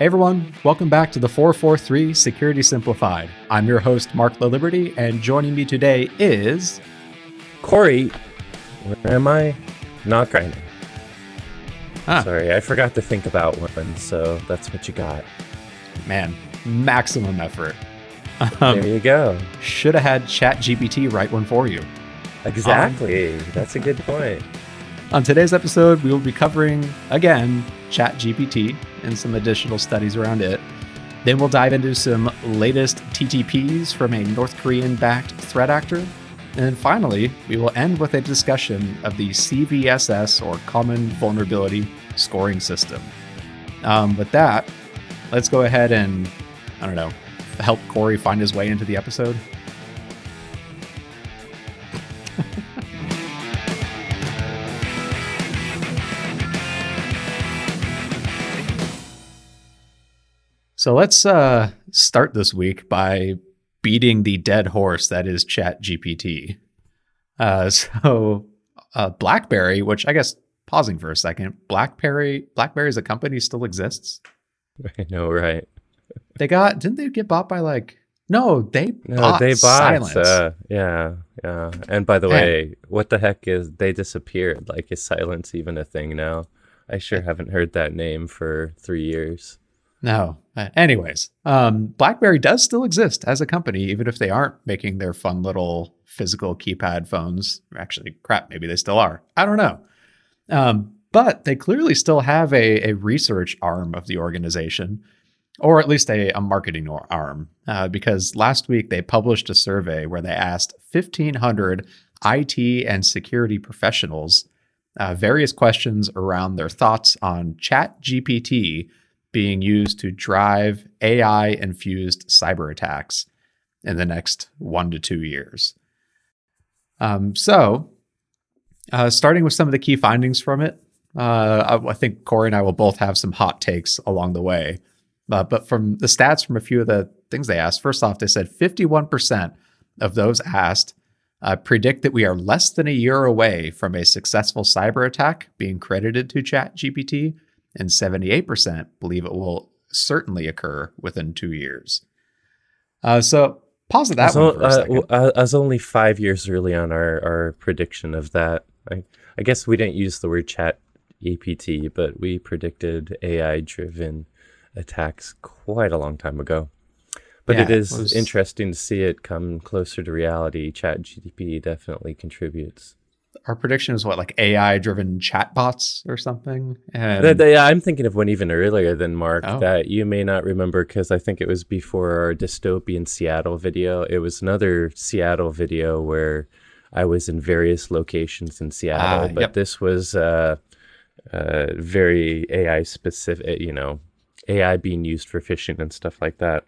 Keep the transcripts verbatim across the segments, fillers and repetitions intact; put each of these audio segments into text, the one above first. Hey everyone, welcome back to the four forty-three Security Simplified. I'm your host, Mark Laliberte, and joining me today is... Corey. Where am I? Not grinding. Ah. Sorry, I forgot to think about one, so that's what you got. Man, maximum effort. Um, there you go. Should have had ChatGPT write one for you. Exactly. Um, that's a good point. On today's episode, we will be covering, again, ChatGPT and some additional studies around it. Then we'll dive into some latest T T Ps from a North Korean-backed threat actor. And then finally, we will end with a discussion of the C V S S, or Common Vulnerability Scoring System. Um, with that, let's go ahead and, I don't know, help Corey find his way into the episode. So let's uh, start this week by beating the dead horse that is ChatGPT. Uh, so uh, BlackBerry, which I guess, pausing for a second, BlackBerry, BlackBerry as a company still exists? I know, right? They got, didn't they get bought by like, no, they no, bought, they bought Silence. Uh, yeah, yeah. And by the and, way, what the heck is, they disappeared. Like, is Silence even a thing now? I sure haven't heard that name for three years. No. Anyways, um, BlackBerry does still exist as a company, even if they aren't making their fun little physical keypad phones. Actually, crap, maybe they still are. I don't know. Um, but they clearly still have a, a research arm of the organization, or at least a, a marketing arm, uh, because last week they published a survey where they asked fifteen hundred I T and security professionals uh, various questions around their thoughts on ChatGPT being used to drive A I-infused cyber attacks in the next one to two years. Um, so, uh, starting with some of the key findings from it, uh, I, I think Corey and I will both have some hot takes along the way. Uh, but from the stats from a few of the things they asked, first off, they said fifty-one percent of those asked uh, predict that we are less than a year away from a successful cyber attack being credited to ChatGPT, and seventy-eight percent believe it will certainly occur within two years. Uh, so pause at that as one for a second. Uh, I was only five years early on our, our prediction of that. I, I guess we didn't use the word ChatGPT, but we predicted A I-driven attacks quite a long time ago. But yeah, it is it was... interesting to see it come closer to reality. ChatGPT definitely contributes. Our prediction is what, like A I-driven chatbots or something? And yeah, I'm thinking of one even earlier than Mark oh. that you may not remember, because I think it was before our dystopian Seattle video. It was another Seattle video where I was in various locations in Seattle, ah, but yep. this was uh, uh, very A I-specific, you know, A I being used for phishing and stuff like that.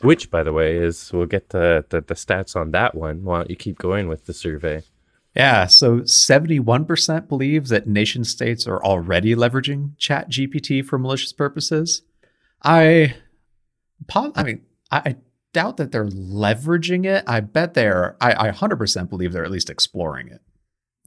Which, by the way, is we'll get the, the, the stats on that one. Why don't you keep going with the survey? Yeah, so seventy-one percent believe that nation states are already leveraging ChatGPT for malicious purposes. I, I mean, I doubt that they're leveraging it. I bet they're, I, I one hundred percent believe they're at least exploring it.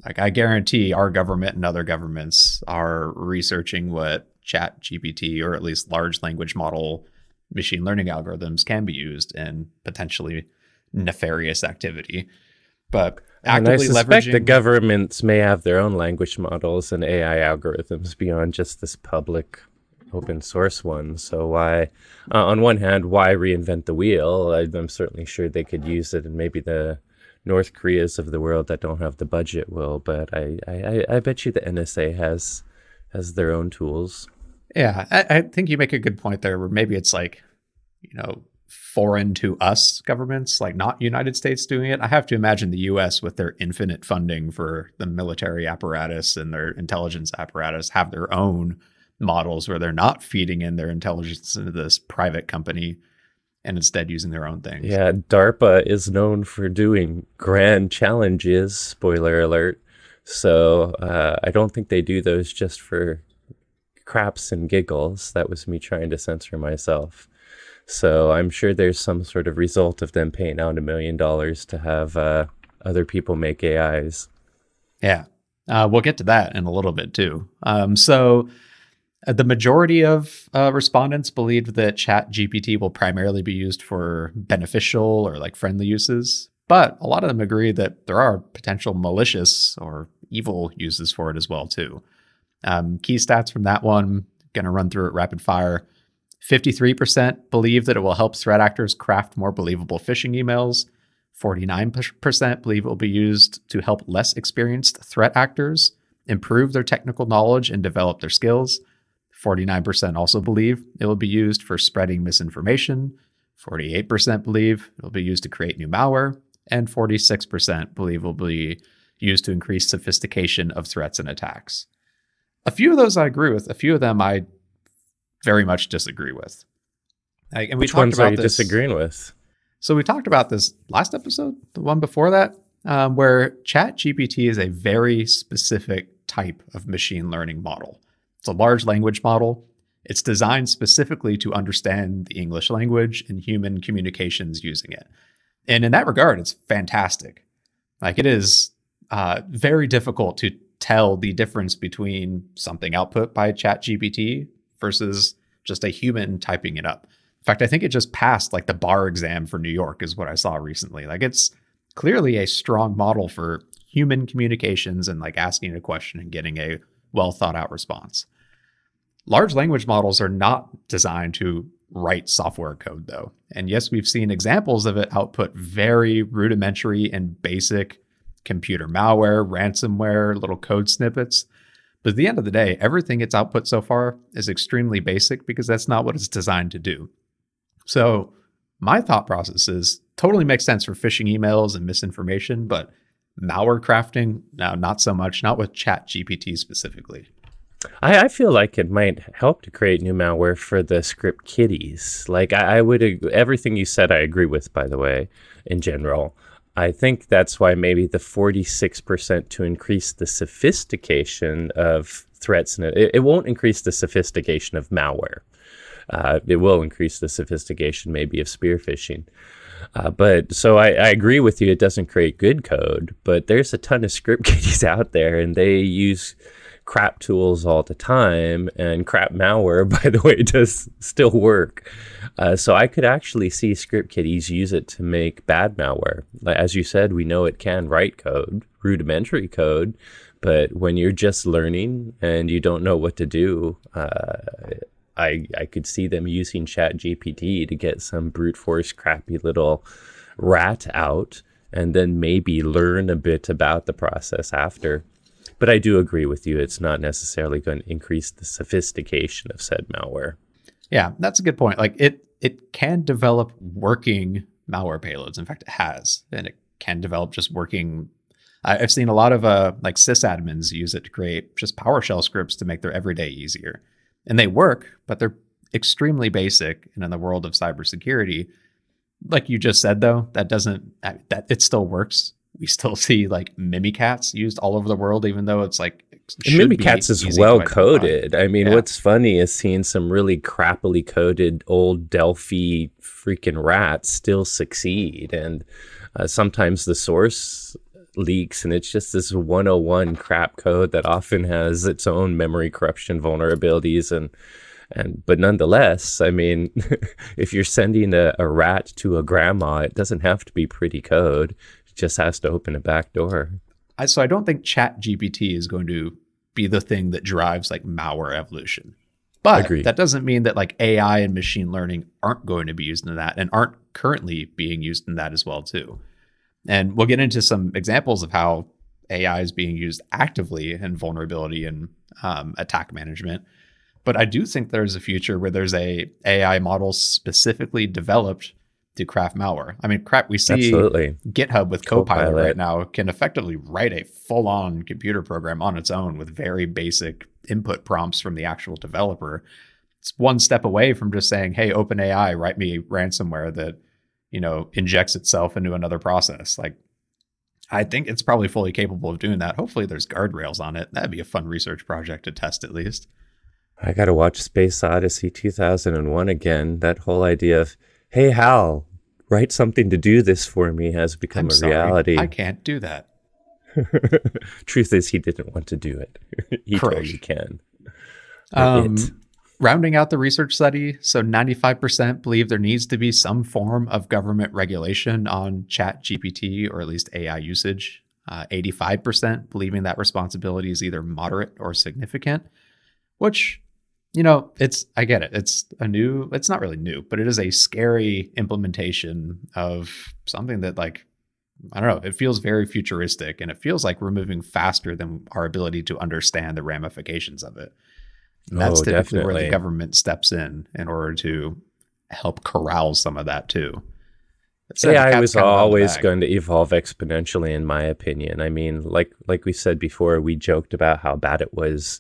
Like, I guarantee our government and other governments are researching what ChatGPT, or at least large language model machine learning algorithms, can be used in potentially nefarious activity. But actively and I suspect leveraging... the governments may have their own language models and A I algorithms beyond just this public open source one. So why, uh, on one hand, why reinvent the wheel? I, I'm certainly sure they could use it, and maybe the North Koreas of the world that don't have the budget will. But I, I, I bet you the N S A has has their own tools. Yeah, I, I think you make a good point there. Where maybe it's like, you know, foreign to us governments, like not United States doing it. I have to imagine the U S with their infinite funding for the military apparatus and their intelligence apparatus have their own models where they're not feeding in their intelligence into this private company and instead using their own things. Yeah, DARPA is known for doing grand challenges, spoiler alert. So uh, I don't think they do those just for craps and giggles. That was me trying to censor myself. So I'm sure there's some sort of result of them paying out a million dollars to have uh, other people make A Is. Yeah, uh, we'll get to that in a little bit too. Um, so The majority of uh, respondents believed that ChatGPT will primarily be used for beneficial or like friendly uses, but a lot of them agree that there are potential malicious or evil uses for it as well too. Um, key stats from that one, going to run through it rapid fire. fifty-three percent believe that it will help threat actors craft more believable phishing emails. forty-nine percent believe it will be used to help less experienced threat actors improve their technical knowledge and develop their skills. forty-nine percent also believe it will be used for spreading misinformation. forty-eight percent believe it will be used to create new malware. And forty-six percent believe it will be used to increase sophistication of threats and attacks. A few of those I agree with. A few of them I very much disagree with. I, and we Which talked ones about are you this, disagreeing with? So we talked about this last episode, the one before that, um, where ChatGPT is a very specific type of machine learning model. It's a large language model. It's designed specifically to understand the English language and human communications using it. And in that regard, it's fantastic. Like it is uh, very difficult to tell the difference between something output by ChatGPT versus just a human typing it up. In fact, I think it just passed like the bar exam for New York is what I saw recently. Like it's clearly a strong model for human communications and like asking a question and getting a well thought out response. Large language models are not designed to write software code, though. And yes, we've seen examples of it output very rudimentary and basic computer malware, ransomware, little code snippets. But at the end of the day, everything it's output so far is extremely basic because that's not what it's designed to do. So my thought process is totally makes sense for phishing emails and misinformation, but malware crafting, no, not so much, not with ChatGPT specifically. I, I feel like it might help to create new malware for the script kiddies. Like I, I would, everything you said, I agree with, by the way, in general. I think that's why maybe the forty-six percent to increase the sophistication of threats. And it, it won't increase the sophistication of malware. Uh, it will increase the sophistication maybe of spear phishing. Uh, but so I, I agree with you. It doesn't create good code, but there's a ton of script kiddies out there and they use crap tools all the time, and crap malware, by the way, does still work. Uh, so I could actually see script kiddies use it to make bad malware. As you said, we know it can write code, rudimentary code, but when you're just learning and you don't know what to do, uh, I, I could see them using ChatGPT to get some brute force crappy little rat out and then maybe learn a bit about the process after. But I do agree with you. It's not necessarily going to increase the sophistication of said malware. Yeah, that's a good point. Like it it can develop working malware payloads. In fact, it has. And it can develop just working. I've seen a lot of uh, like sysadmins use it to create just PowerShell scripts to make their everyday easier. And they work, but they're extremely basic. And in the world of cybersecurity, like you just said, though, that doesn't, that it still works. We still see like Mimikatz used all over the world, even though it's like it Mimikatz is well coded. I mean, yeah. What's funny is seeing some really crappily coded old Delphi freaking rats still succeed. And uh, sometimes the source leaks and it's just this one oh one crap code that often has its own memory corruption vulnerabilities. And And but nonetheless, I mean, if you're sending a, a rat to a grandma, it doesn't have to be pretty code. It just has to open a back door. I, so I don't think ChatGPT is going to be the thing that drives like malware evolution. But Agreed. That doesn't mean that like A I and machine learning aren't going to be used in that and aren't currently being used in that as well, too. And we'll get into some examples of how A I is being used actively in vulnerability and um, attack management. But I do think there's a future where there's a A I model specifically developed to craft malware. I mean, crap, we see Absolutely. GitHub with Copilot, Copilot right now can effectively write a full-on computer program on its own with very basic input prompts from the actual developer. It's one step away from just saying, hey, OpenAI, write me ransomware that, you know, injects itself into another process. Like, I think it's probably fully capable of doing that. Hopefully there's guardrails on it. That'd be a fun research project to test at least. I got to watch Space Odyssey two thousand one again. That whole idea of, hey, Hal, write something to do this for me has become I'm a sorry, reality. I can't do that. Truth is, he didn't want to do it. He Correct. Totally can. Um, rounding out the research study, so ninety-five percent believe there needs to be some form of government regulation on Chat G P T or at least A I usage. Uh, eighty-five percent believing that responsibility is either moderate or significant, which, you know, it's, I get it. It's a new, it's not really new, but it is a scary implementation of something that, like, I don't know, it feels very futuristic, and it feels like we're moving faster than our ability to understand the ramifications of it. And that's oh, typically definitely. where the government steps in in order to help corral some of that too. So A I was always going to evolve exponentially, in my opinion. I mean, like like we said before, we joked about how bad it was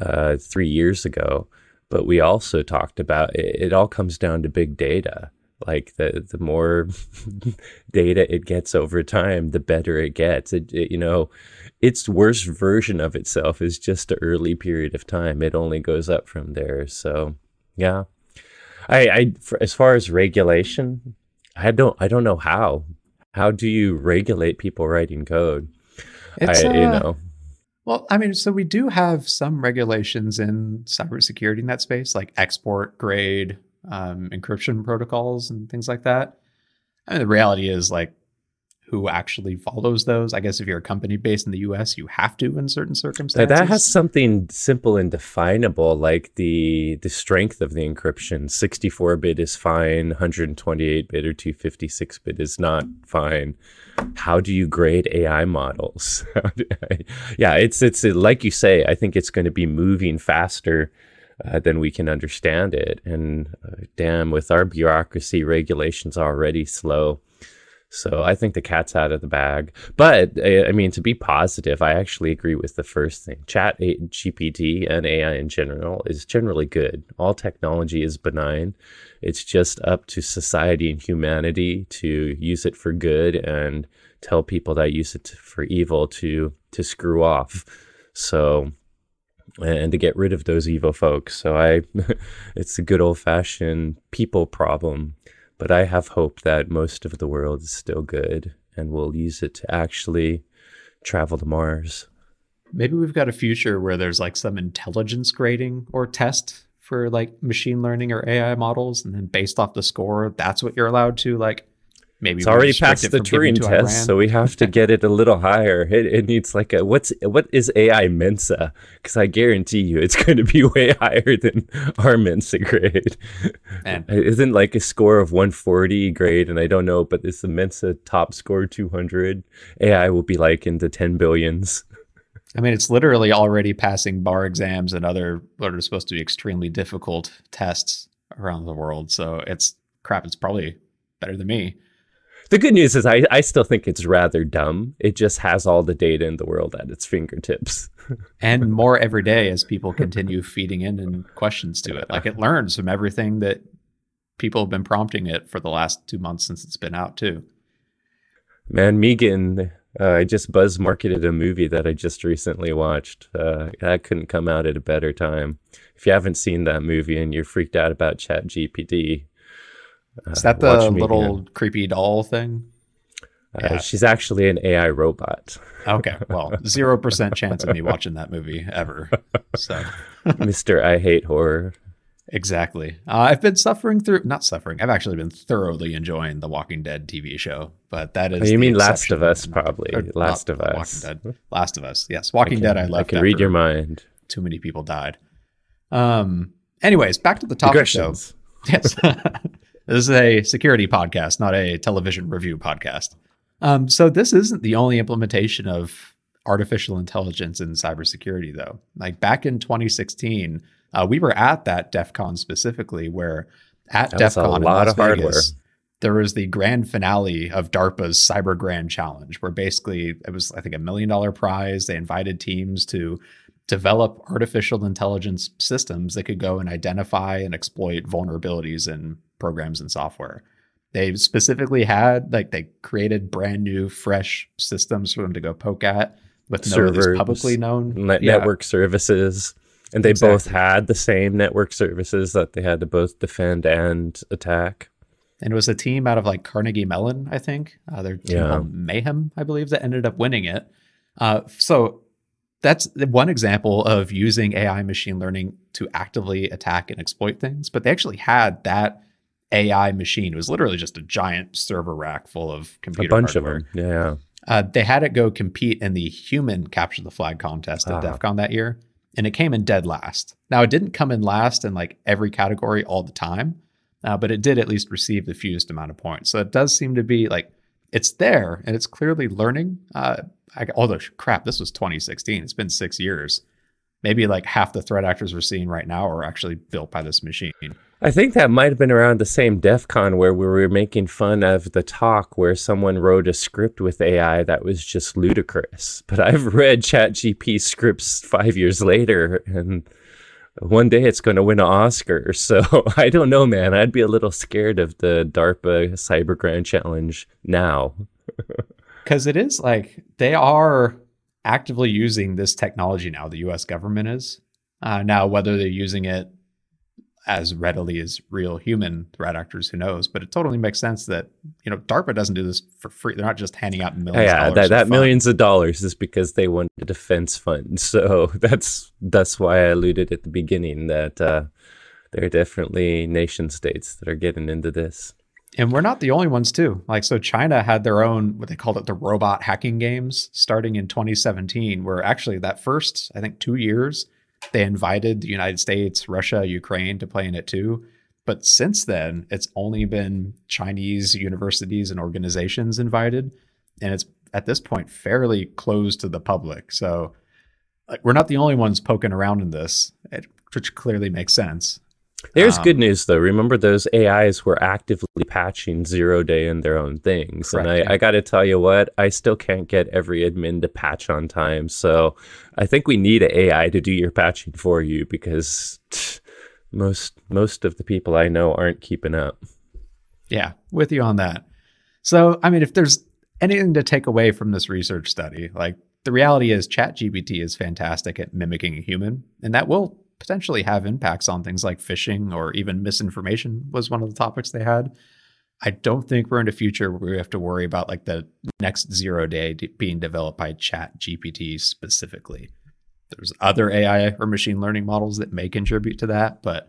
uh, three years ago, but we also talked about it, it all comes down to big data. Like the the more data it gets over time, the better it gets. It, it you know, its worst version of itself is just an early period of time. It only goes up from there. So yeah, I I for, as far as regulation. I don't. I don't know how. How do you regulate people writing code? It's, I, uh, you know. Well, I mean, so we do have some regulations in cybersecurity in that space, like export grade um, encryption protocols and things like that. I mean, the reality is, like, who actually follows those? I guess if you're a company based in the U S, you have to in certain circumstances. That has something simple and definable, like the the strength of the encryption. sixty-four bit is fine, one twenty-eight bit or two fifty-six bit is not fine. How do you grade A I models? Yeah, it's it's like you say, I think it's going to be moving faster uh, than we can understand it. And uh, damn, with our bureaucracy, regulation's already slow. So I think the cat's out of the bag. But I mean, to be positive, I actually agree with the first thing. Chat G P T and A I in general is generally good. All technology is benign. It's just up to society and humanity to use it for good and tell people that use it for evil to to screw off. So, and to get rid of those evil folks. So I, it's a good old fashioned people problem. But I have hope that most of the world is still good and we'll use it to actually travel to Mars. Maybe we've got a future where there's like some intelligence grading or test for like machine learning or A I models. And then based off the score, that's what you're allowed to like. Maybe it's already past the Turing test, so we have to get it a little higher. It, it needs like a what's what is A I Mensa? Because I guarantee you, it's going to be way higher than our Mensa grade. Man. It isn't like a score of one forty grade, and I don't know, but it's the Mensa top score two hundred. A I will be like in the ten billions. I mean, it's literally already passing bar exams and other what are supposed to be extremely difficult tests around the world. So it's crap. It's probably better than me. The good news is I, I still think it's rather dumb. It just has all the data in the world at its fingertips. And more every day as people continue feeding in and questions to it. Like it learns from everything that people have been prompting it for the last two months since it's been out too. Man, Megan, uh, I just buzz marketed a movie that I just recently watched. Uh, that couldn't come out at a better time. If you haven't seen that movie and you're freaked out about Chat G P T, is that uh, the little again. creepy doll thing? Uh, yeah. She's actually an A I robot. Okay, well, zero percent chance of me watching that movie ever. So, Mister I Hate Horror. Exactly. Uh, I've been suffering through, not suffering, I've actually been thoroughly enjoying The Walking Dead T V show, but that is. Oh, you mean Last of Us, probably. Or, Last of Us. Walking Dead. Last of Us, yes. Walking I can, Dead, I left. I can read your mind. Too many people died. Um. Anyways, back to the topic show. Yes. This is a security podcast, not a television review podcast. Um, so this isn't the only implementation of artificial intelligence in cybersecurity, though. Like back in twenty sixteen, uh, we were at that DEF CON specifically, where at DEF CON in Las Vegas, there was the grand finale of DARPA's Cyber Grand Challenge, where basically it was, I think, a million dollar prize. They invited teams to develop artificial intelligence systems that could go and identify and exploit vulnerabilities in programs and software. They specifically had, like, they created brand new, fresh systems for them to go poke at with servers, no publicly known net yeah. network services. And they exactly. both had the same network services that they had to both defend and attack. And it was a team out of like Carnegie Mellon, I think. Uh, their team yeah. called Mayhem, I believe, that ended up winning it. Uh, so that's one example of using A I machine learning to actively attack and exploit things. But they actually had that A I machine. It was literally just a giant server rack full of computer hardware. A bunch hardware. of them, yeah. Uh, they had it go compete in the human Capture the Flag contest at ah. DEF CON that year, and it came in dead last. Now, it didn't come in last in like every category all the time, uh, but it did at least receive the fewest amount of points. So it does seem to be like, it's there, and it's clearly learning. Uh, I, although, crap, this was twenty sixteen. It's been six years. Maybe like half the threat actors we're seeing right now are actually built by this machine. I think that might have been around the same DEF CON where we were making fun of the talk where someone wrote a script with A I that was just ludicrous. But I've read ChatGPT scripts five years later, and one day it's going to win an Oscar. So I don't know, man. I'd be a little scared of the DARPA Cyber Grand Challenge now. Because it is like they are actively using this technology now, the U S government is. Uh, now, whether they're using it as readily as real human threat actors, who knows? But it totally makes sense that, you know, DARPA doesn't do this for free. They're not just handing out millions yeah, of dollars. That, that millions of dollars is because they want a defense fund. So that's that's why I alluded at the beginning that uh, there are definitely nation states that are getting into this. And we're not the only ones too. Like, so China had their own, what they called it, the robot hacking games starting in twenty seventeen, where actually that first, I think, two years, they invited the United States, Russia, Ukraine to play in it too. But since then, it's only been Chinese universities and organizations invited. And it's at this point fairly closed to the public. So like, we're not the only ones poking around in this, which clearly makes sense. There's um, good news, though. Remember, those A Is were actively patching zero day in their own things. Correct. And I, I got to tell you what, I still can't get every admin to patch on time. So I think we need an A I to do your patching for you, because tch, most most of the people I know aren't keeping up. Yeah, with you on that. So, I mean, if there's anything to take away from this research study, like the reality is ChatGPT is fantastic at mimicking a human, and that will potentially have impacts on things like phishing or even misinformation was one of the topics they had. I don't think we're in a future where we have to worry about like the next zero day de- being developed by ChatGPT specifically. There's other A I or machine learning models that may contribute to that, but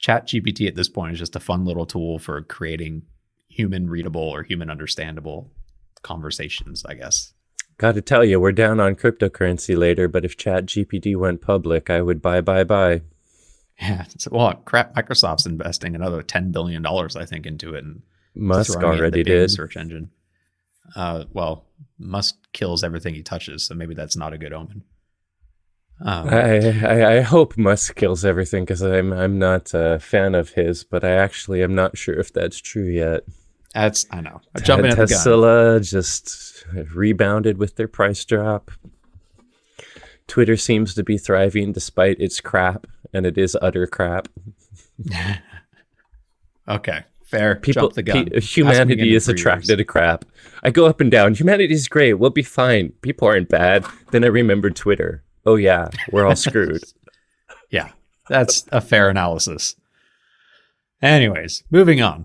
ChatGPT at this point is just a fun little tool for creating human readable or human understandable conversations, I guess. Got to tell you, we're down on cryptocurrency later, but if ChatGPT went public, I would buy, buy, buy. Yeah. So, well, crap, Microsoft's investing another ten billion dollars, I think, into it. And Musk already did. Search engine. Uh, well, Musk kills everything he touches, so maybe that's not a good omen. Um, I, I I hope Musk kills everything, because I'm, I'm not a fan of his, but I actually am not sure if that's true yet. That's, I know. I'm jumping at the gun. Tesla just rebounded with their price drop. Twitter seems to be thriving despite its crap, and it is utter crap. Okay, fair. People, Jump the gun. Pe- humanity is attracted years. to crap. I go up and down. Humanity's great. We'll be fine. People aren't bad. Then I remember Twitter. Oh yeah, we're all screwed. Yeah, that's a fair analysis. Anyways, moving on.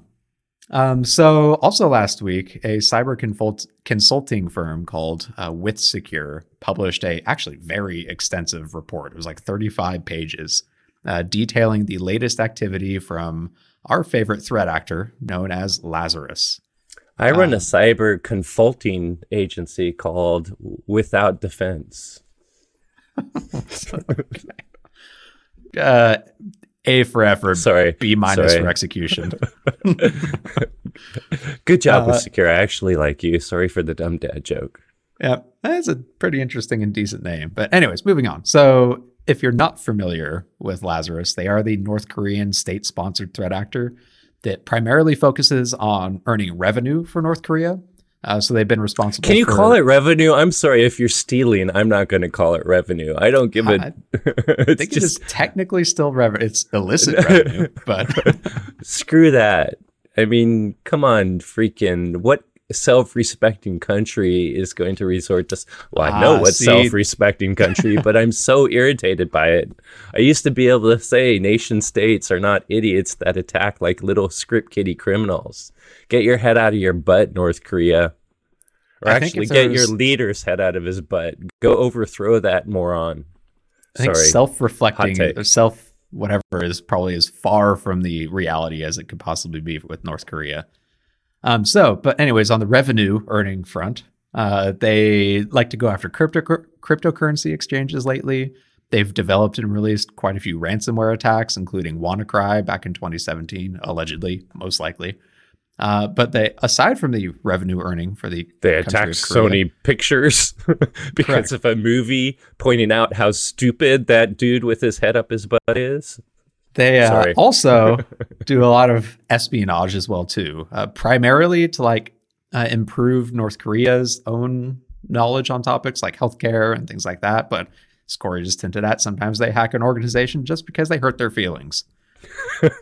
Um, so also last week, a cyber consult- consulting firm called uh, WithSecure published a actually very extensive report. It was like thirty-five pages uh, detailing the latest activity from our favorite threat actor known as Lazarus. I run um, a cyber consulting agency called Without Defense. Okay. Uh A for effort, Sorry. B minus Sorry. for execution. Good job, uh, WithSecure. I actually like you. Sorry for the dumb dad joke. Yeah, that's a pretty interesting and decent name. But anyways, moving on. So if you're not familiar with Lazarus, they are the North Korean state-sponsored threat actor that primarily focuses on earning revenue for North Korea. Uh, so they've been responsible. Can you for, call it revenue? I'm sorry if you're stealing. I'm not going to call it revenue. I don't give a. I think just, it is technically still revenue. It's illicit revenue, but screw that. I mean, come on, freaking! What self-respecting country is going to resort to? Well, I know ah, what see? self-respecting country, but I'm so irritated by it. I used to be able to say nation states are not idiots that attack like little script kiddie criminals. Get your head out of your butt, North Korea. Or I actually get was... your leader's head out of his butt. Go overthrow that moron. I Sorry. think self-reflecting, self whatever is probably as far from the reality as it could possibly be with North Korea. Um, so, but anyways, on the revenue earning front, uh, they like to go after crypto cryptocurrency exchanges lately. They've developed and released quite a few ransomware attacks, including WannaCry back in twenty seventeen, allegedly, most likely. Uh, but they, aside from the revenue earning for the they attacked Sony Pictures because Correct. of a movie pointing out how stupid that dude with his head up his butt is. They uh, also do a lot of espionage as well, too, uh, primarily to like uh, improve North Korea's own knowledge on topics like healthcare and things like that. But as Corey just hinted at, sometimes they hack an organization just because they hurt their feelings.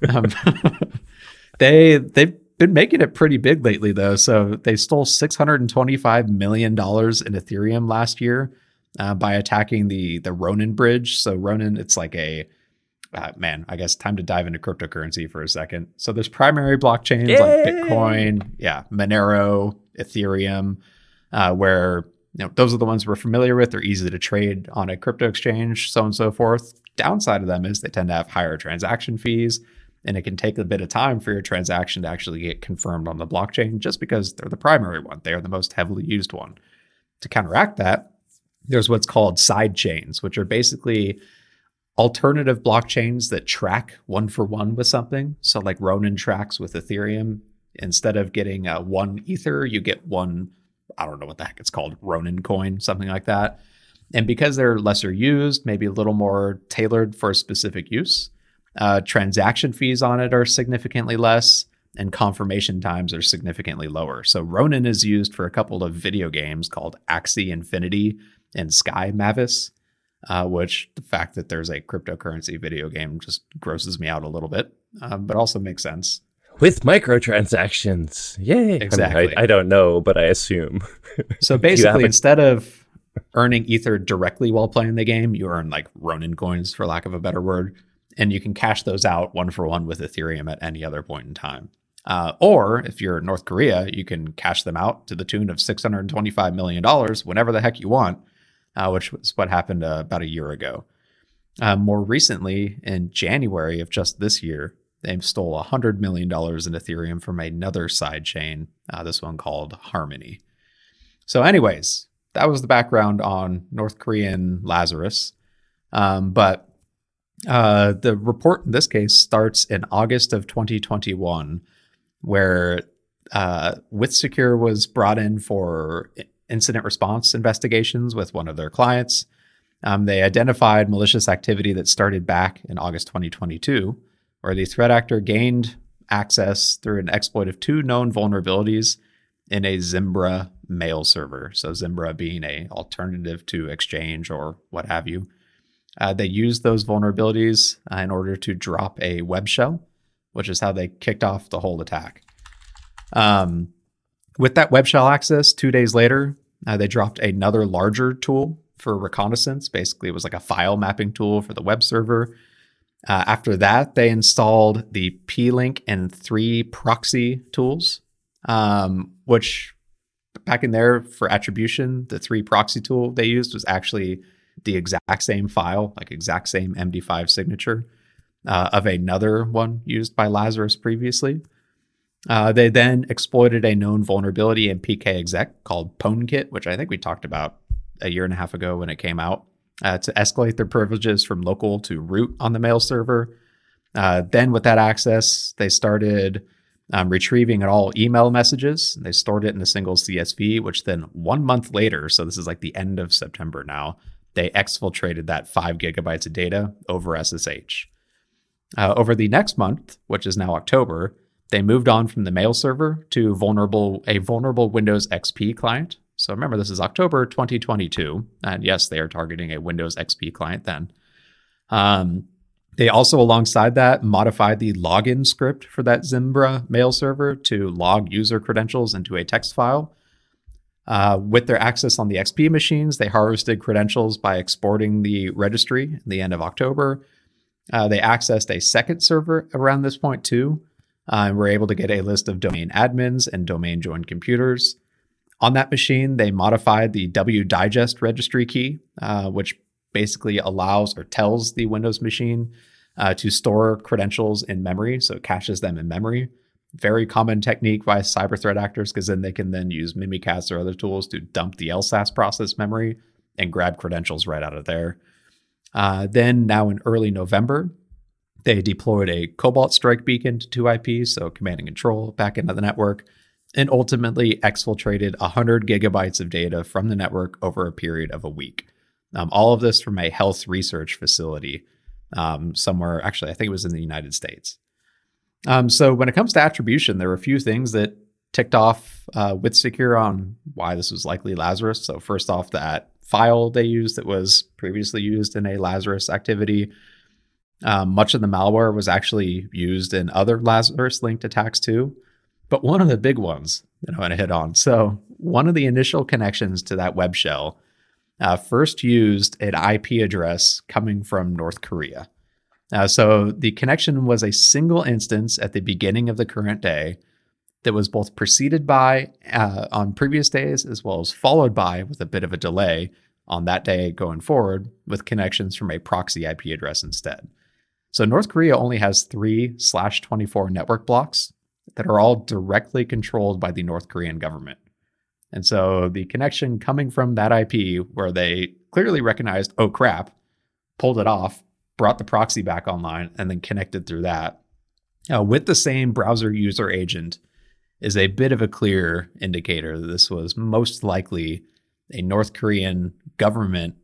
um, they they've been making it pretty big lately, though. So they stole six hundred twenty-five million dollars in Ethereum last year uh, by attacking the the Ronin bridge. So Ronin, it's like a Uh, man, I guess time to dive into cryptocurrency for a second. So there's primary blockchains Yay! like Bitcoin, yeah, Monero, Ethereum, uh, where you know those are the ones we're familiar with. They're easy to trade on a crypto exchange, so on and so forth. Downside of them is they tend to have higher transaction fees, and it can take a bit of time for your transaction to actually get confirmed on the blockchain just because they're the primary one. They are the most heavily used one. To counteract that, there's what's called side chains, which are basically alternative blockchains that track one for one with something. So like Ronin tracks with Ethereum. Instead of getting uh, one Ether, you get one, I don't know what the heck it's called, Ronin coin, something like that. And because they're lesser used, maybe a little more tailored for a specific use, uh, transaction fees on it are significantly less and confirmation times are significantly lower. So Ronin is used for a couple of video games called Axie Infinity and Sky Mavis. Uh, which the fact that there's a cryptocurrency video game just grosses me out a little bit, um, but also makes sense. With microtransactions. Yay. Exactly. I, mean, I, I don't know, but I assume. So basically, a- instead of earning Ether directly while playing the game, you earn like Ronin coins, for lack of a better word, and you can cash those out one for one with Ethereum at any other point in time. Uh, or if you're North Korea, you can cash them out to the tune of six hundred twenty-five million dollars whenever the heck you want. Uh, which was what happened uh, about a year ago. Uh, more recently, in January of just this year, they stole one hundred million dollars in Ethereum from another side chain, uh, this one called Harmony. So anyways, that was the background on North Korean Lazarus. Um, but uh, the report in this case starts in August of twenty twenty-one, where uh, WithSecure was brought in for incident response investigations with one of their clients. Um, they identified malicious activity that started back in August twenty twenty-two, where the threat actor gained access through an exploit of two known vulnerabilities in a Zimbra mail server. So Zimbra being an alternative to Exchange or what have you. Uh, they used those vulnerabilities uh, in order to drop a web shell, which is how they kicked off the whole attack. Um, With that web shell access, two days later, uh, they dropped another larger tool for reconnaissance. Basically, it was like a file mapping tool for the web server. Uh, after that, they installed the P-Link and three proxy tools, um, which back in there for attribution, the three proxy tool they used was actually the exact same file, like exact same M D five signature uh, of another one used by Lazarus previously. Uh, they then exploited a known vulnerability in pkexec called PwnKit, which I think we talked about a year and a half ago when it came out, uh, to escalate their privileges from local to root on the mail server. Uh, then with that access, they started um, retrieving all email messages. They stored it in a single C S V, which then one month later, so this is like the end of September now, they exfiltrated that five gigabytes of data over S S H. Uh, over the next month, which is now October, they moved on from the mail server to vulnerable a vulnerable Windows X P client. So remember, this is October twenty twenty-two. And yes, they are targeting a Windows X P client then. Um, they also, alongside that, modified the login script for that Zimbra mail server to log user credentials into a text file. Uh, with their access on the X P machines, they harvested credentials by exporting the registry at the end of October. Uh, they accessed a second server around this point, too. Uh, and we're able to get a list of domain admins and domain joined computers. On that machine, they modified the wdigest registry key, uh, which basically allows or tells the Windows machine uh, to store credentials in memory. So it caches them in memory. Very common technique by cyber threat actors, because then they can then use Mimikatz or other tools to dump the L S A S process memory and grab credentials right out of there. Uh, then now in early November, they deployed a Cobalt Strike beacon to two I Ps, so command and control back into the network, and ultimately exfiltrated one hundred gigabytes of data from the network over a period of a week. Um, all of this from a health research facility um, somewhere, actually, I think it was in the United States. Um, so when it comes to attribution, there were a few things that ticked off uh, WithSecure on why this was likely Lazarus. So first off, that file they used that was previously used in a Lazarus activity. Um, much of the malware was actually used in other Lazarus-linked attacks too, but one of the big ones that I want to hit on. So one of the initial connections to that web shell uh, first used an I P address coming from North Korea. Uh, so the connection was a single instance at the beginning of the current day that was both preceded by uh, on previous days, as well as followed by with a bit of a delay on that day going forward with connections from a proxy I P address instead. So North Korea only has three slash 24 network blocks that are all directly controlled by the North Korean government. And so the connection coming from that I P, where they clearly recognized, oh crap, pulled it off, brought the proxy back online, and then connected through that uh, with the same browser user agent, is a bit of a clear indicator that this was most likely a North Korean government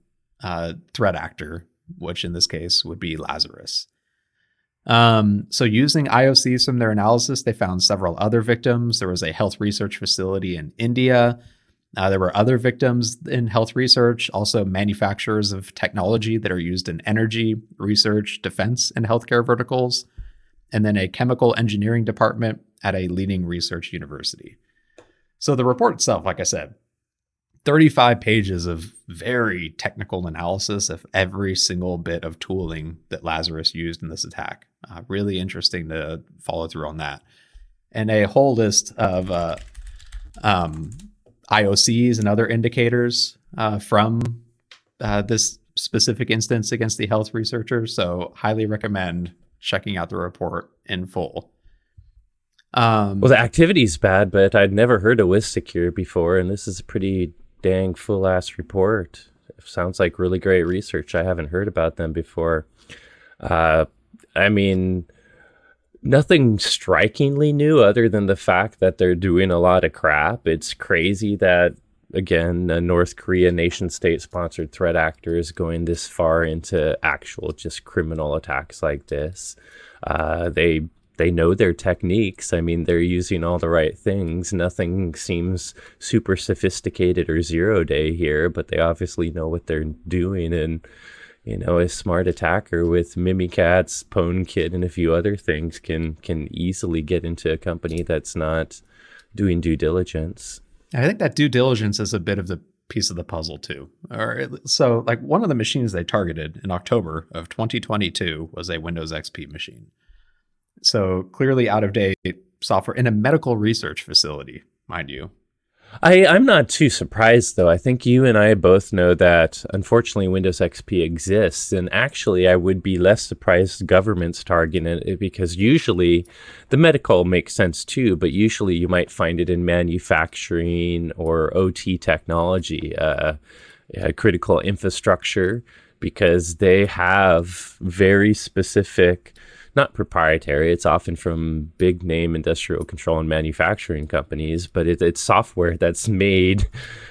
uh, threat actor, which in this case would be Lazarus. Um, so using I O Cs from their analysis, they found several other victims. There was a health research facility in India. Uh, there were other victims in health research, also manufacturers of technology that are used in energy, research, defense, and healthcare verticals, and then a chemical engineering department at a leading research university. So the report itself, like I said, thirty-five pages of very technical analysis of every single bit of tooling that Lazarus used in this attack. Uh, really interesting to follow through on that. And a whole list of uh, um, I O Cs and other indicators uh, from uh, this specific instance against the health researcher. So highly recommend checking out the report in full. Um, well, the activity's bad, but I'd never heard of WithSecure before, and this is a pretty dang full-ass report. It sounds like really great research. I haven't heard about them before. Uh, I mean, nothing strikingly new other than the fact that they're doing a lot of crap. It's crazy that, again, a North Korea nation-state-sponsored threat actor is going this far into actual just criminal attacks like this. Uh, they... They know their techniques. I mean, they're using all the right things. Nothing seems super sophisticated or zero day here, but they obviously know what they're doing. And, you know, a smart attacker with Mimikatz, PwnKit, and a few other things can can easily get into a company that's not doing due diligence. I think that due diligence is a bit of the piece of the puzzle too. All right. So like one of the machines they targeted in October of twenty twenty-two was a Windows X P machine. So clearly out of date software in a medical research facility, mind you. I, I'm not too surprised, though. I think you and I both know that, unfortunately, Windows X P exists. And actually, I would be less surprised governments targeting it, because usually the medical makes sense, too. But usually you might find it in manufacturing or O T technology, uh, yeah, critical infrastructure, because they have very specific... Not proprietary. It's often from big name industrial control and manufacturing companies, but it, it's software that's made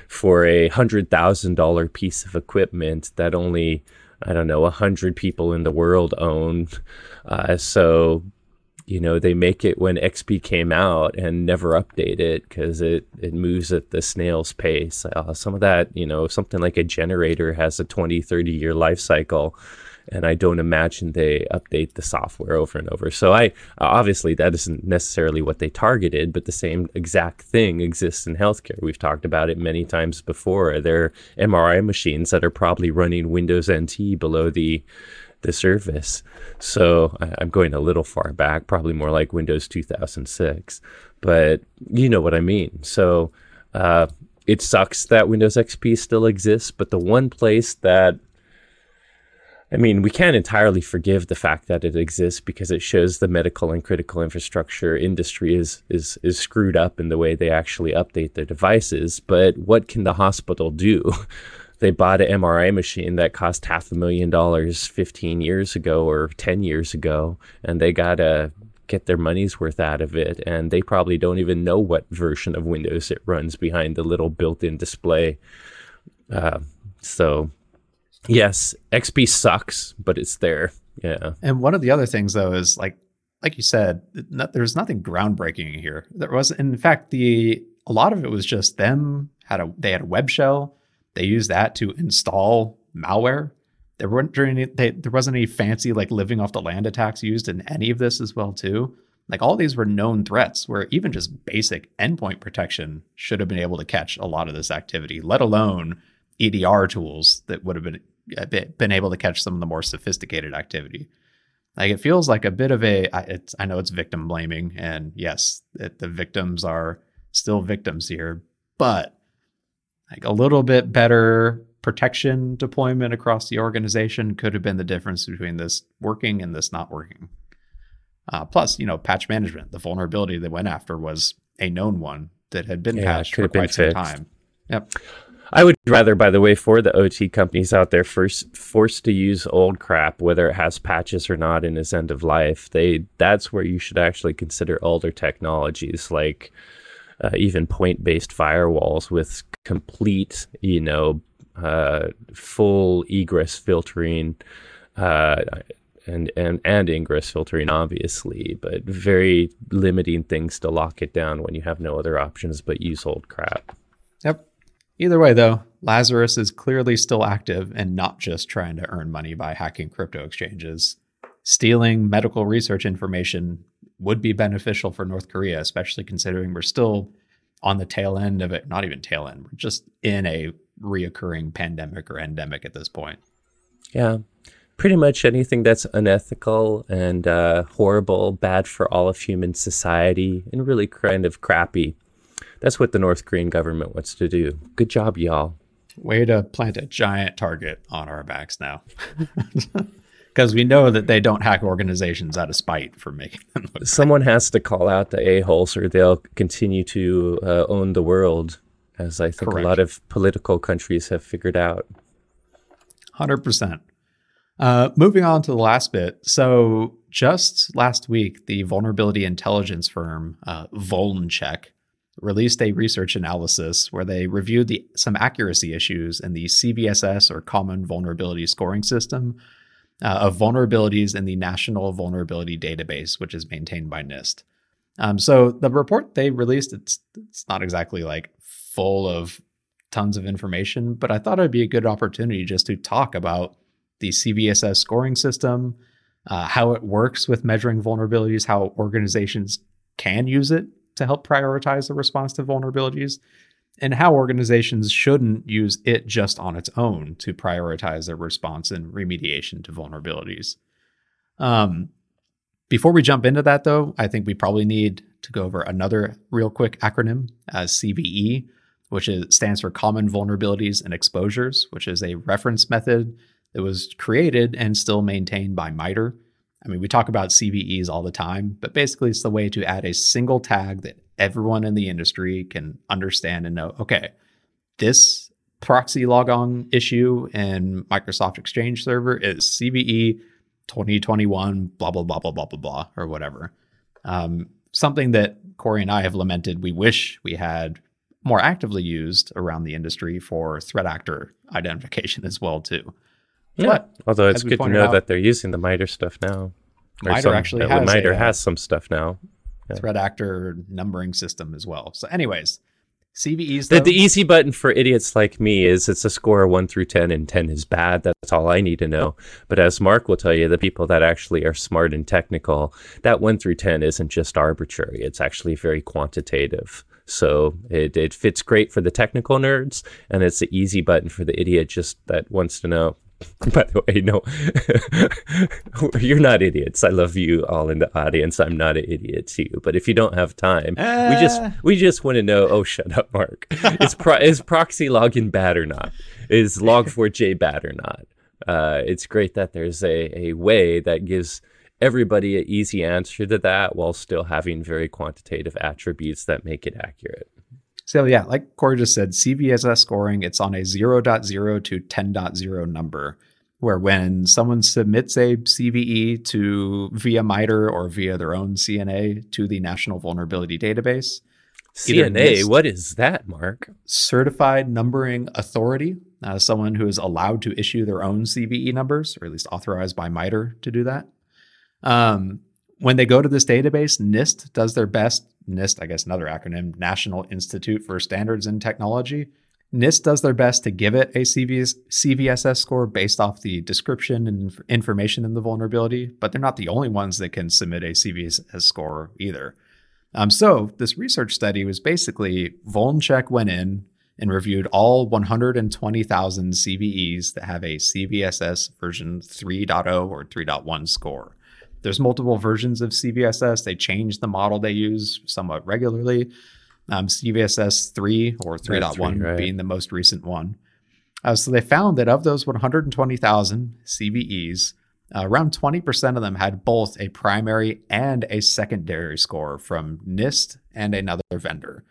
for a hundred thousand dollar piece of equipment that only, I don't know, a hundred people in the world own. Uh, so, you know, they make it when X P came out and never update it because it, it moves at the snail's pace. Uh, some of that, you know, something like a generator has a twenty, thirty year life cycle. And I don't imagine they update the software over and over. So I uh, obviously that isn't necessarily what they targeted, but the same exact thing exists in healthcare. We've talked about it many times before. There are M R I machines that are probably running Windows N T below the the surface. So I, I'm going a little far back, probably more like Windows two thousand six. But you know what I mean. So uh, it sucks that Windows X P still exists, but the one place that, I mean, we can't entirely forgive the fact that it exists because it shows the medical and critical infrastructure industry is is is screwed up in the way they actually update their devices. But what can the hospital do? They bought an M R I machine that cost half a million dollars fifteen years ago or ten years ago, and they got a get their money's worth out of it, and they probably don't even know what version of Windows it runs behind the little built-in display. Uh, so yes, X P sucks, but it's there. Yeah. And one of the other things, though, is like like you said, not, there's nothing groundbreaking here. There wasn't. In fact, the a lot of it was just them had a they had a web shell. They used that to install malware. There weren't any, they, there wasn't any fancy like living off the land attacks used in any of this as well too. Like all these were known threats where even just basic endpoint protection should have been able to catch a lot of this activity, let alone E D R tools that would have been been able to catch some of the more sophisticated activity. Like it feels like a bit of a, it's, I know it's victim blaming, and yes, it, the victims are still victims here, but like a little bit better protection deployment across the organization could have been the difference between this working and this not working. Uh, plus, you know, patch management, the vulnerability they went after was a known one that had been yeah, patched for quite some fixed. time. Yep. I would rather, by the way, for the O T companies out there first forced to use old crap, whether it has patches or not in its end of life. They that's where you should actually consider older technologies like uh, even point-based firewalls with complete, you know, uh full egress filtering uh and and and ingress filtering, obviously, but very limiting things to lock it down when you have no other options but use old crap. Yep. Either way, though, Lazarus is clearly still active and not just trying to earn money by hacking crypto exchanges. Stealing medical research information would be beneficial for North Korea, especially considering we're still on the tail end of it. Not even tail end, we're just in a reoccurring pandemic or endemic at this point. Yeah, pretty much anything that's unethical and uh, horrible, bad for all of human society, and really kind of crappy. That's what the North Korean government wants to do. Good job, y'all. Way to plant a giant target on our backs now. Because we know that they don't hack organizations out of spite for making them look Someone bad. has to call out the a-holes or they'll continue to uh, own the world. As I think Correct. a lot of political countries have figured out. one hundred percent. Uh, moving on to the last bit. So just last week, the vulnerability intelligence firm uh, VolnCheck released a research analysis where they reviewed the, some accuracy issues in the C V S S, or Common Vulnerability Scoring System, uh, of vulnerabilities in the National Vulnerability Database, which is maintained by NIST. Um, so the report they released, it's, it's not exactly like full of tons of information, but I thought it'd be a good opportunity just to talk about the C V S S scoring system, uh, how it works with measuring vulnerabilities, how organizations can use it to help prioritize the response to vulnerabilities, and how organizations shouldn't use it just on its own to prioritize their response and remediation to vulnerabilities. Um, before we jump into that, though, I think we probably need to go over another real quick acronym, uh, C V E. Which is, stands for Common Vulnerabilities and Exposures, which is a reference method that was created and still maintained by MITRE. I mean, we talk about C V Es all the time, but basically it's the way to add a single tag that everyone in the industry can understand and know, okay, this proxy logon issue in Microsoft Exchange server is C V E twenty twenty-one, blah, blah, blah, blah, blah, blah, blah, or whatever. Um, something that Corey and I have lamented we wish we had more actively used around the industry for threat actor identification as well too. Yeah. But although it's good to know out, that they're using the MITRE stuff now. MITRE some, actually has MITRE a, has some stuff now. Yeah. Threat actor numbering system as well. So anyways, C V Es. The, the easy button for idiots like me is it's a score of one through ten, and ten is bad. That's all I need to know. But as Mark will tell you, the people that actually are smart and technical, that one through ten isn't just arbitrary. It's actually very quantitative. So it, it fits great for the technical nerds, and it's the easy button for the idiot just that wants to know, By the way, no, you're not idiots. I love you all in the audience. I'm not an idiot to you. But if you don't have time, uh... we just we just want to know, oh, shut up, Mark. Is, pro- is proxy login bad or not? Is log four j bad or not? Uh, it's great that there's a, a way that gives everybody an easy answer to that while still having very quantitative attributes that make it accurate. So yeah, like Corey just said, C V S S scoring, it's on a zero point zero to ten point zero number, where when someone submits a C V E to via MITRE or via their own C N A to the National Vulnerability Database. C N A, what is that, Mark? Certified Numbering Authority, uh, someone who is allowed to issue their own C V E numbers, or at least authorized by MITRE to do that. Um, when they go to this database, NIST does their best. NIST, I guess another acronym, National Institute for Standards and Technology. NIST does their best to give it a C V S S score based off the description and information in the vulnerability, but they're not the only ones that can submit a C V S S score either. Um, so this research study was basically VulnCheck went in and reviewed all one hundred twenty thousand C V Es that have a C V S S version three point oh or three point one score. There's multiple versions of C V S S. They change the model they use somewhat regularly. Um, C V S S three or three point one right. being the most recent one. Uh, so they found that of those one hundred twenty thousand C V Es, uh, around twenty percent of them had both a primary and a secondary score from NIST and another vendor.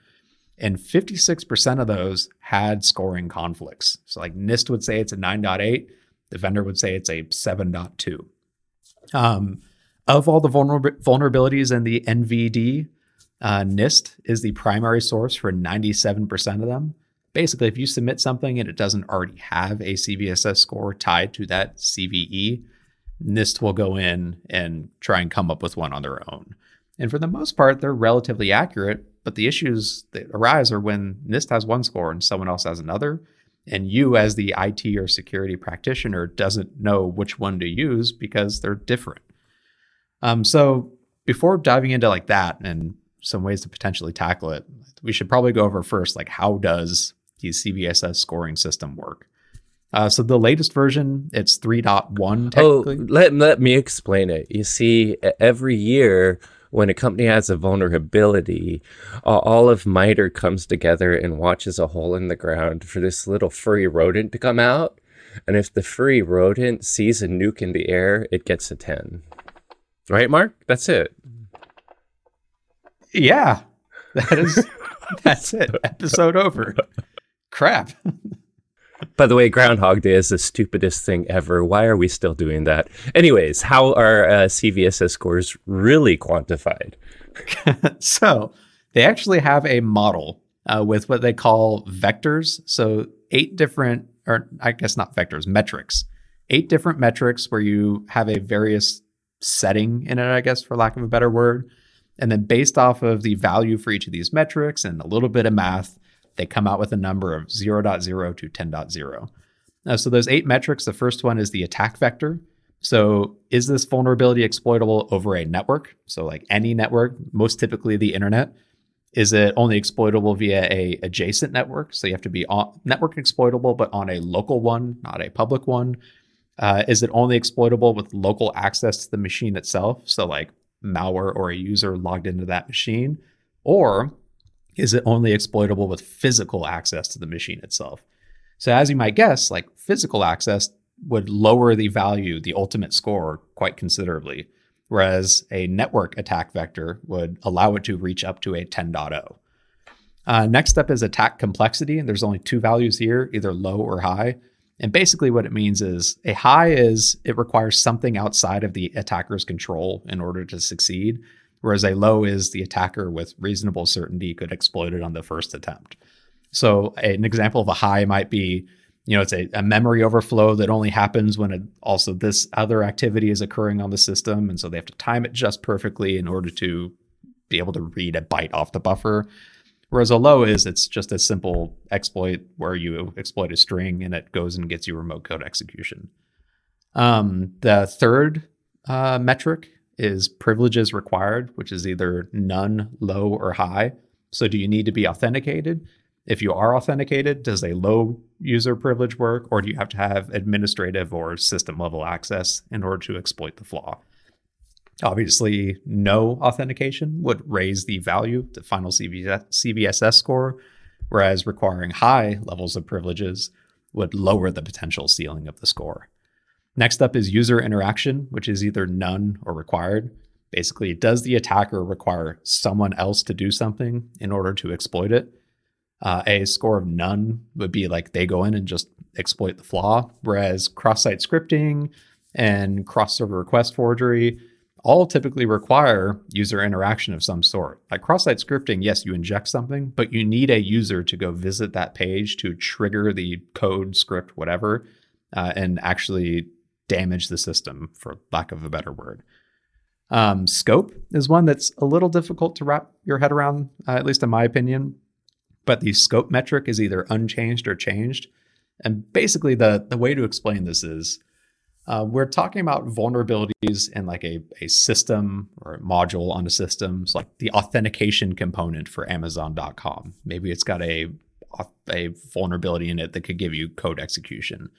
And fifty-six percent of those had scoring conflicts. So like NIST would say it's a nine point eight. The vendor would say it's a seven point two. Um, Of all the vulner- vulnerabilities in the N V D, uh, NIST is the primary source for ninety-seven percent of them. Basically, if you submit something and it doesn't already have a C V S S score tied to that C V E, NIST will go in and try and come up with one on their own. And for the most part, they're relatively accurate, but the issues that arise are when NIST has one score and someone else has another, and you as the I T or security practitioner doesn't know which one to use because they're different. Um, so before diving into like that and some ways to potentially tackle it, we should probably go over first, like how does the C V S S scoring system work? Uh, so the latest version, it's three point one technically. Oh, let, let me explain it. You see, every year when a company has a vulnerability, uh, all of MITRE comes together and watches a hole in the ground for this little furry rodent to come out. And if the furry rodent sees a nuke in the air, it gets a ten. Right, Mark? That's it. Yeah, that is, that's it. Episode over. Crap. By the way, Groundhog Day is the stupidest thing ever. Why are we still doing that? Anyways, how are uh, C V S S scores really quantified? So they actually have a model uh, with what they call vectors. So eight different, or I guess not vectors, metrics. Eight different metrics where you have a various setting in it, I guess, for lack of a better word. And then based off of the value for each of these metrics and a little bit of math, they come out with a number of zero point zero to ten point zero. Now, so those eight metrics, the first one is the attack vector. So is this vulnerability exploitable over a network? So like any network, most typically the internet. Is it only exploitable via a adjacent network? So you have to be on network exploitable, but on a local one, not a public one. Uh, is it only exploitable with local access to the machine itself? So like malware or a user logged into that machine? Or is it only exploitable with physical access to the machine itself? So as you might guess, like physical access would lower the value, the ultimate score, quite considerably, whereas a network attack vector would allow it to reach up to a ten point oh. Uh, next up is attack complexity, and there's only two values here, either low or high. And basically what it means is a high is it requires something outside of the attacker's control in order to succeed, whereas a low is the attacker with reasonable certainty could exploit it on the first attempt. So an example of a high might be, you know, it's a, a memory overflow that only happens when it, also this other activity is occurring on the system. And so they have to time it just perfectly in order to be able to read a byte off the buffer. Whereas a low is it's just a simple exploit where you exploit a string and it goes and gets you remote code execution. Um, the third uh, metric is privileges required, which is either none, low, or high. So do you need to be authenticated? If you are authenticated, does a low user privilege work, or do you have to have administrative or system level access in order to exploit the flaw? Obviously, no authentication would raise the value, the final C V S S score, whereas requiring high levels of privileges would lower the potential ceiling of the score. Next up is user interaction, which is either none or required. Basically, does the attacker require someone else to do something in order to exploit it? Uh, a score of none would be like they go in and just exploit the flaw, whereas cross-site scripting and cross-server request forgery all typically require user interaction of some sort. Like cross-site scripting, yes, you inject something, but you need a user to go visit that page to trigger the code, script, whatever, uh, and actually damage the system, for lack of a better word. Um, scope is one that's a little difficult to wrap your head around, uh, at least in my opinion. But the scope metric is either unchanged or changed. And basically the, the way to explain this is uh, we're talking about vulnerabilities in like a, a system or a module on a system. So like the authentication component for Amazon dot com. Maybe it's got a, a vulnerability in it that could give you code execution.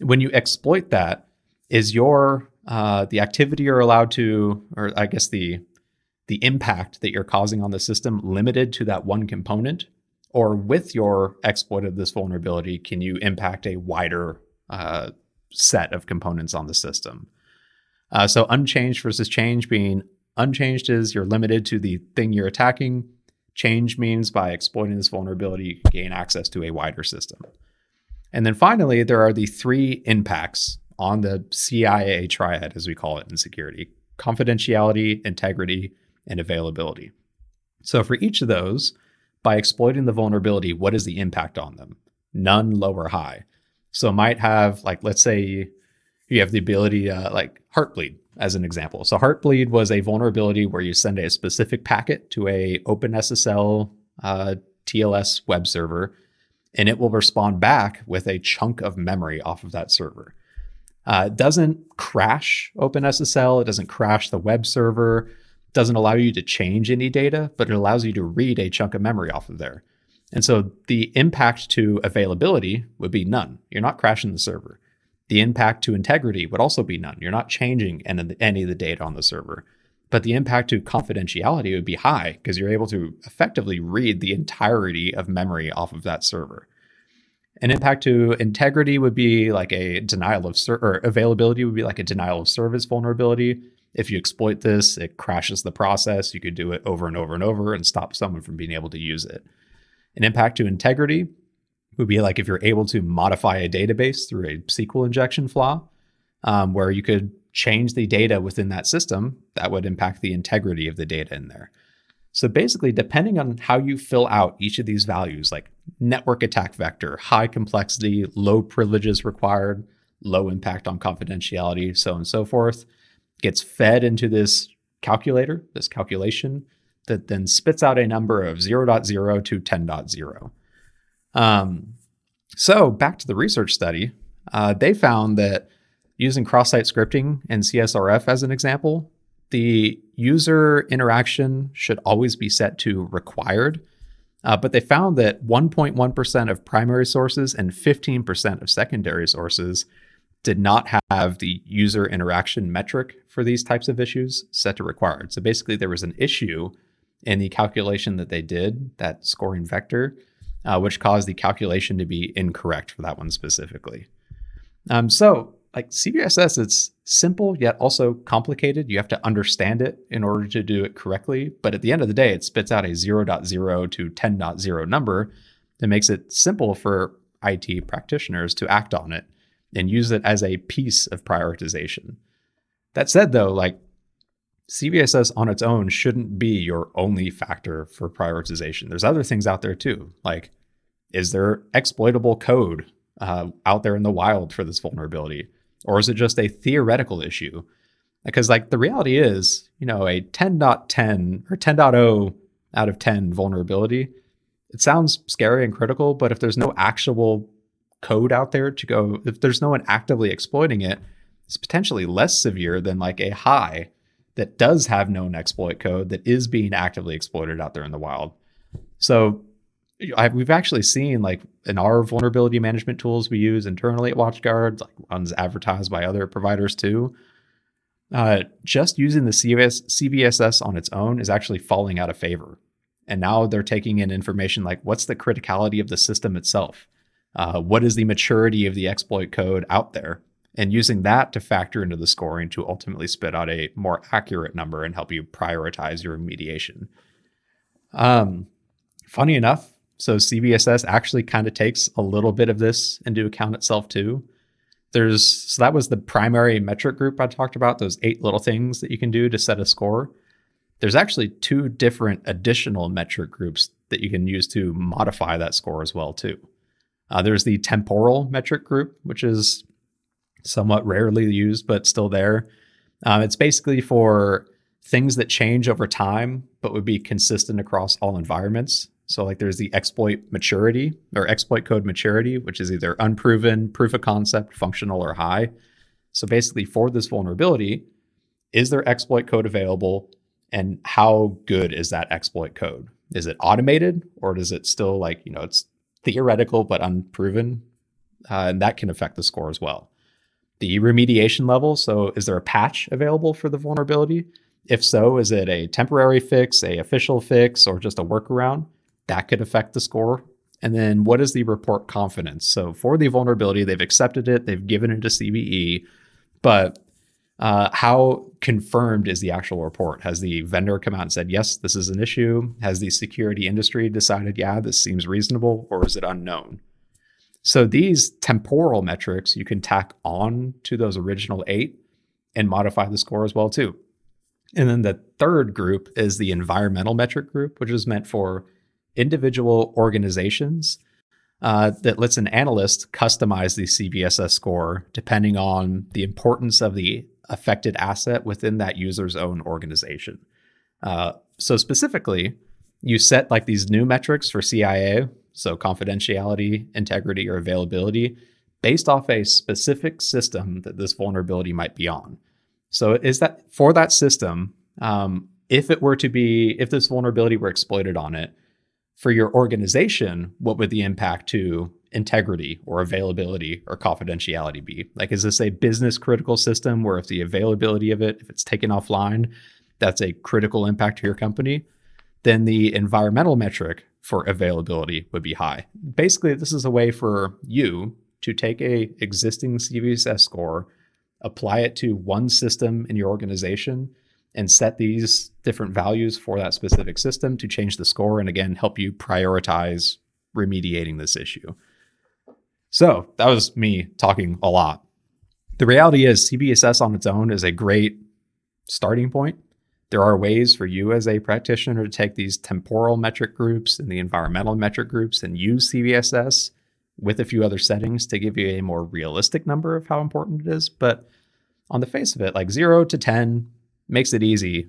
When you exploit that, is your uh, the activity you're allowed to, or I guess the the impact that you're causing on the system limited to that one component? Or with your exploit of this vulnerability, can you impact a wider uh, set of components on the system? Uh, so unchanged versus change, being unchanged is you're limited to the thing you're attacking. Change means by exploiting this vulnerability, you can gain access to a wider system. And then finally, there are the three impacts on the C I A triad, as we call it in security: confidentiality, integrity, and availability. So for each of those, by exploiting the vulnerability, what is the impact on them? None, low, or high. So might have, like, let's say you have the ability, uh, like Heartbleed as an example. So Heartbleed was a vulnerability where you send a specific packet to a OpenSSL uh, T L S web server, and it will respond back with a chunk of memory off of that server. Uh, it doesn't crash OpenSSL. It doesn't crash the web server. Doesn't allow you to change any data, but it allows you to read a chunk of memory off of there. And so the impact to availability would be none. You're not crashing the server. The impact to integrity would also be none. You're not changing any of the data on the server. But the impact to confidentiality would be high because you're able to effectively read the entirety of memory off of that server. An impact to integrity would be like a denial of ser- or availability would be like a denial of service vulnerability. If you exploit this, it crashes the process. You could do it over and over and over and stop someone from being able to use it. An impact to integrity would be like if you're able to modify a database through a S Q L injection flaw, um, where you could change the data within that system, that would impact the integrity of the data in there. So basically, depending on how you fill out each of these values, like network attack vector, high complexity, low privileges required, low impact on confidentiality, so on and so forth, gets fed into this calculator, this calculation, that then spits out a number of zero point zero to ten point zero. Um, so back to the research study, uh, they found that using cross-site scripting and C S R F as an example, the user interaction should always be set to required, uh, but they found that one point one percent of primary sources and fifteen percent of secondary sources did not have the user interaction metric for these types of issues set to required. So basically there was an issue in the calculation that they did, that scoring vector, uh, which caused the calculation to be incorrect for that one specifically. Um, so like C V S S, it's simple yet also complicated. You have to understand it in order to do it correctly. But at the end of the day, it spits out a zero point zero to ten point zero number that makes it simple for I T practitioners to act on it and use it as a piece of prioritization. That said, though, like C V S S on its own shouldn't be your only factor for prioritization. There's other things out there too. Like, is there exploitable code uh, out there in the wild for this vulnerability? Or is it just a theoretical issue? Because like the reality is, you know, a ten point ten or ten point zero out of ten vulnerability, it sounds scary and critical, but if there's no actual code out there to go, if there's no one actively exploiting it, it's potentially less severe than like a high that does have known exploit code that is being actively exploited out there in the wild. So I, we've actually seen, like, in our vulnerability management tools we use internally at WatchGuard, like ones advertised by other providers too, uh, just using the C V S S on its own is actually falling out of favor. And now they're taking in information like, what's the criticality of the system itself? Uh, what is the maturity of the exploit code out there? And using that to factor into the scoring to ultimately spit out a more accurate number and help you prioritize your remediation. Um, funny enough, so C V S S actually kind of takes a little bit of this into account itself too. There's, so that was the primary metric group I talked about, those eight little things that you can do to set a score. There's actually two different additional metric groups that you can use to modify that score as well too. Uh, there's the temporal metric group, which is somewhat rarely used, but still there. Um, it's basically for things that change over time, but would be consistent across all environments. So like there's the exploit maturity or exploit code maturity, which is either unproven, proof of concept, functional, or high. So basically for this vulnerability, is there exploit code available and how good is that exploit code? Is it automated or does it still like, you know, it's theoretical but unproven? Uh, and that can affect the score as well. The remediation level, so is there a patch available for the vulnerability? If so, is it a temporary fix, a official fix, or just a workaround? That could affect the score. And then what is the report confidence? So for the vulnerability, they've accepted it, they've given it to C V E, but uh, how confirmed is the actual report? Has the vendor come out and said, yes, this is an issue? Has the security industry decided, yeah, this seems reasonable, or is it unknown? So these temporal metrics you can tack on to those original eight and modify the score as well too. And then the third group is the environmental metric group, which is meant for individual organizations uh, that lets an analyst customize the C V S S score depending on the importance of the affected asset within that user's own organization. Uh, so specifically, you set like these new metrics for C I A, so confidentiality, integrity, or availability based off a specific system that this vulnerability might be on. So is that for that system, um, if it were to be, if this vulnerability were exploited on it, for your organization, what would the impact to integrity or availability or confidentiality be? Like, is this a business critical system where if the availability of it, if it's taken offline, that's a critical impact to your company? Then the environmental metric for availability would be high. Basically, this is a way for you to take a existing C V S S score, apply it to one system in your organization, and set these different values for that specific system to change the score and, again, help you prioritize remediating this issue. So that was me talking a lot. The reality is C V S S on its own is a great starting point. There are ways for you as a practitioner to take these temporal metric groups and the environmental metric groups and use C V S S with a few other settings to give you a more realistic number of how important it is. But on the face of it, like zero to ten makes it easy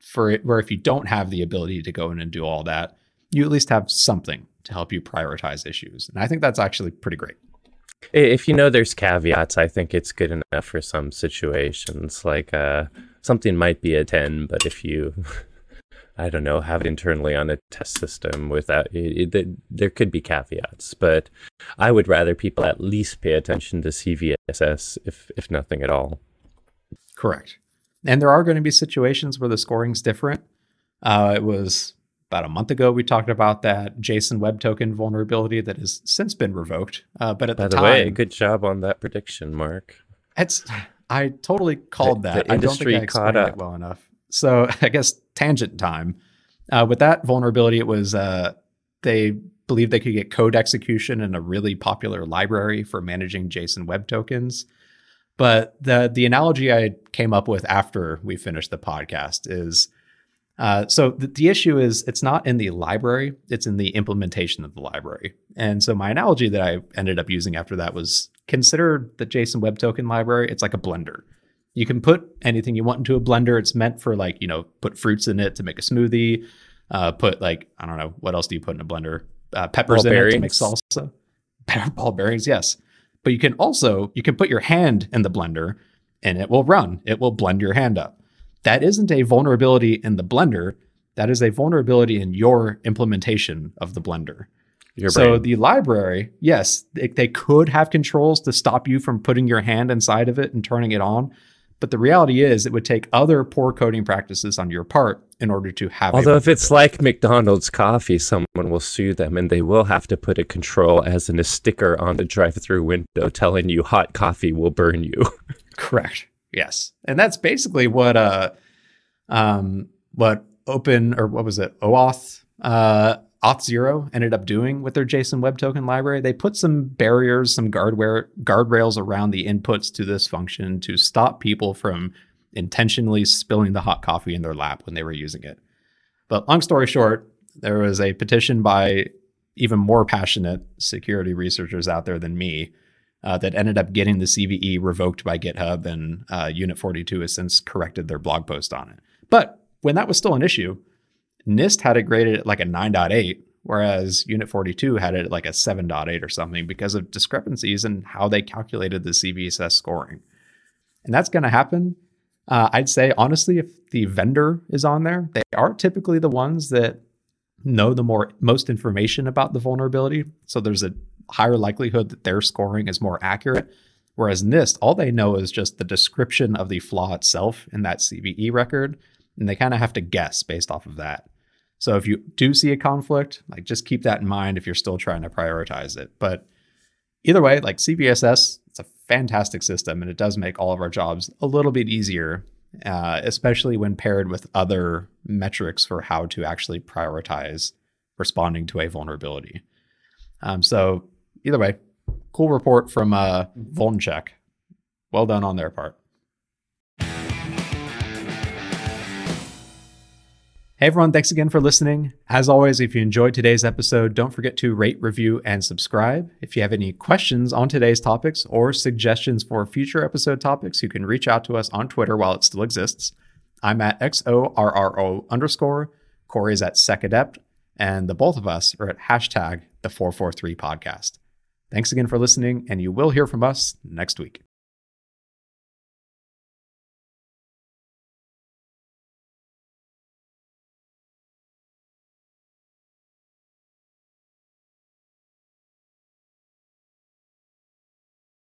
for it, where if you don't have the ability to go in and do all that, you at least have something to help you prioritize issues. And I think that's actually pretty great. If you know there's caveats, I think it's good enough for some situations. Like uh, something might be a ten, but if you, I don't know, have it internally on a test system without it, it, there could be caveats. But I would rather people at least pay attention to C V S S, if if nothing at all. Correct. And there are going to be situations where the scoring's different. Uh, it was about a month ago we talked about that JSON Web Token vulnerability that has since been revoked. Uh, but at By the, the time, way, good job on that prediction, Mark. It's I totally called the, that. The I don't think I explained it well enough. So I guess tangent time. Uh, with that vulnerability, it was uh, they believed they could get code execution in a really popular library for managing JSON Web Tokens. But the the analogy I came up with after we finished the podcast is. Uh, so the, the issue is it's not in the library, it's in the implementation of the library. And so my analogy that I ended up using after that was consider the JSON Web Token library. It's like a blender. You can put anything you want into a blender. It's meant for like, you know, put fruits in it to make a smoothie, uh, put like, I don't know, what else do you put in a blender? Uh, peppers in it to make salsa. Ball bearings, yes. But you can also, you can put your hand in the blender and it will run. It will blend your hand up. That isn't a vulnerability in the blender. That is a vulnerability in your implementation of the blender. Your so brain. The library, yes, they, they could have controls to stop you from putting your hand inside of it and turning it on. But the reality is it would take other poor coding practices on your part in order to have. Although if it's like McDonald's coffee, someone will sue them and they will have to put a control as in a sticker on the drive-through window telling you hot coffee will burn you. Correct. Yes. And that's basically what uh, um, what open or what was it? OAuth, uh, Auth zero ended up doing with their JSON Web Token library. They put some barriers, some guardware, guardrails around the inputs to this function to stop people from intentionally spilling the hot coffee in their lap when they were using it. But long story short, there was a petition by even more passionate security researchers out there than me uh, that ended up getting the C V E revoked by GitHub, and uh, Unit forty-two has since corrected their blog post on it. But when that was still an issue, NIST had it graded at like a nine point eight, whereas Unit forty-two had it at like a seven point eight or something because of discrepancies in how they calculated the C V S S scoring. And that's going to happen. Uh, I'd say, honestly, if the vendor is on there, they are typically the ones that know the more most information about the vulnerability. So there's a higher likelihood that their scoring is more accurate. Whereas NIST, all they know is just the description of the flaw itself in that C V E record. And they kind of have to guess based off of that. So if you do see a conflict, like just keep that in mind if you're still trying to prioritize it. But either way, like C V S S, it's a fantastic system and it does make all of our jobs a little bit easier, uh, especially when paired with other metrics for how to actually prioritize responding to a vulnerability. Um, so either way, cool report from uh, VulnCheck. Well done on their part. Hey everyone, thanks again for listening. As always, if you enjoyed today's episode, don't forget to rate, review, and subscribe. If you have any questions on today's topics or suggestions for future episode topics, you can reach out to us on Twitter while it still exists. I'm at XORRO underscore, Corey is at SecAdept, and the both of us are at hashtag the four forty-three podcast. Thanks again for listening, and you will hear from us next week.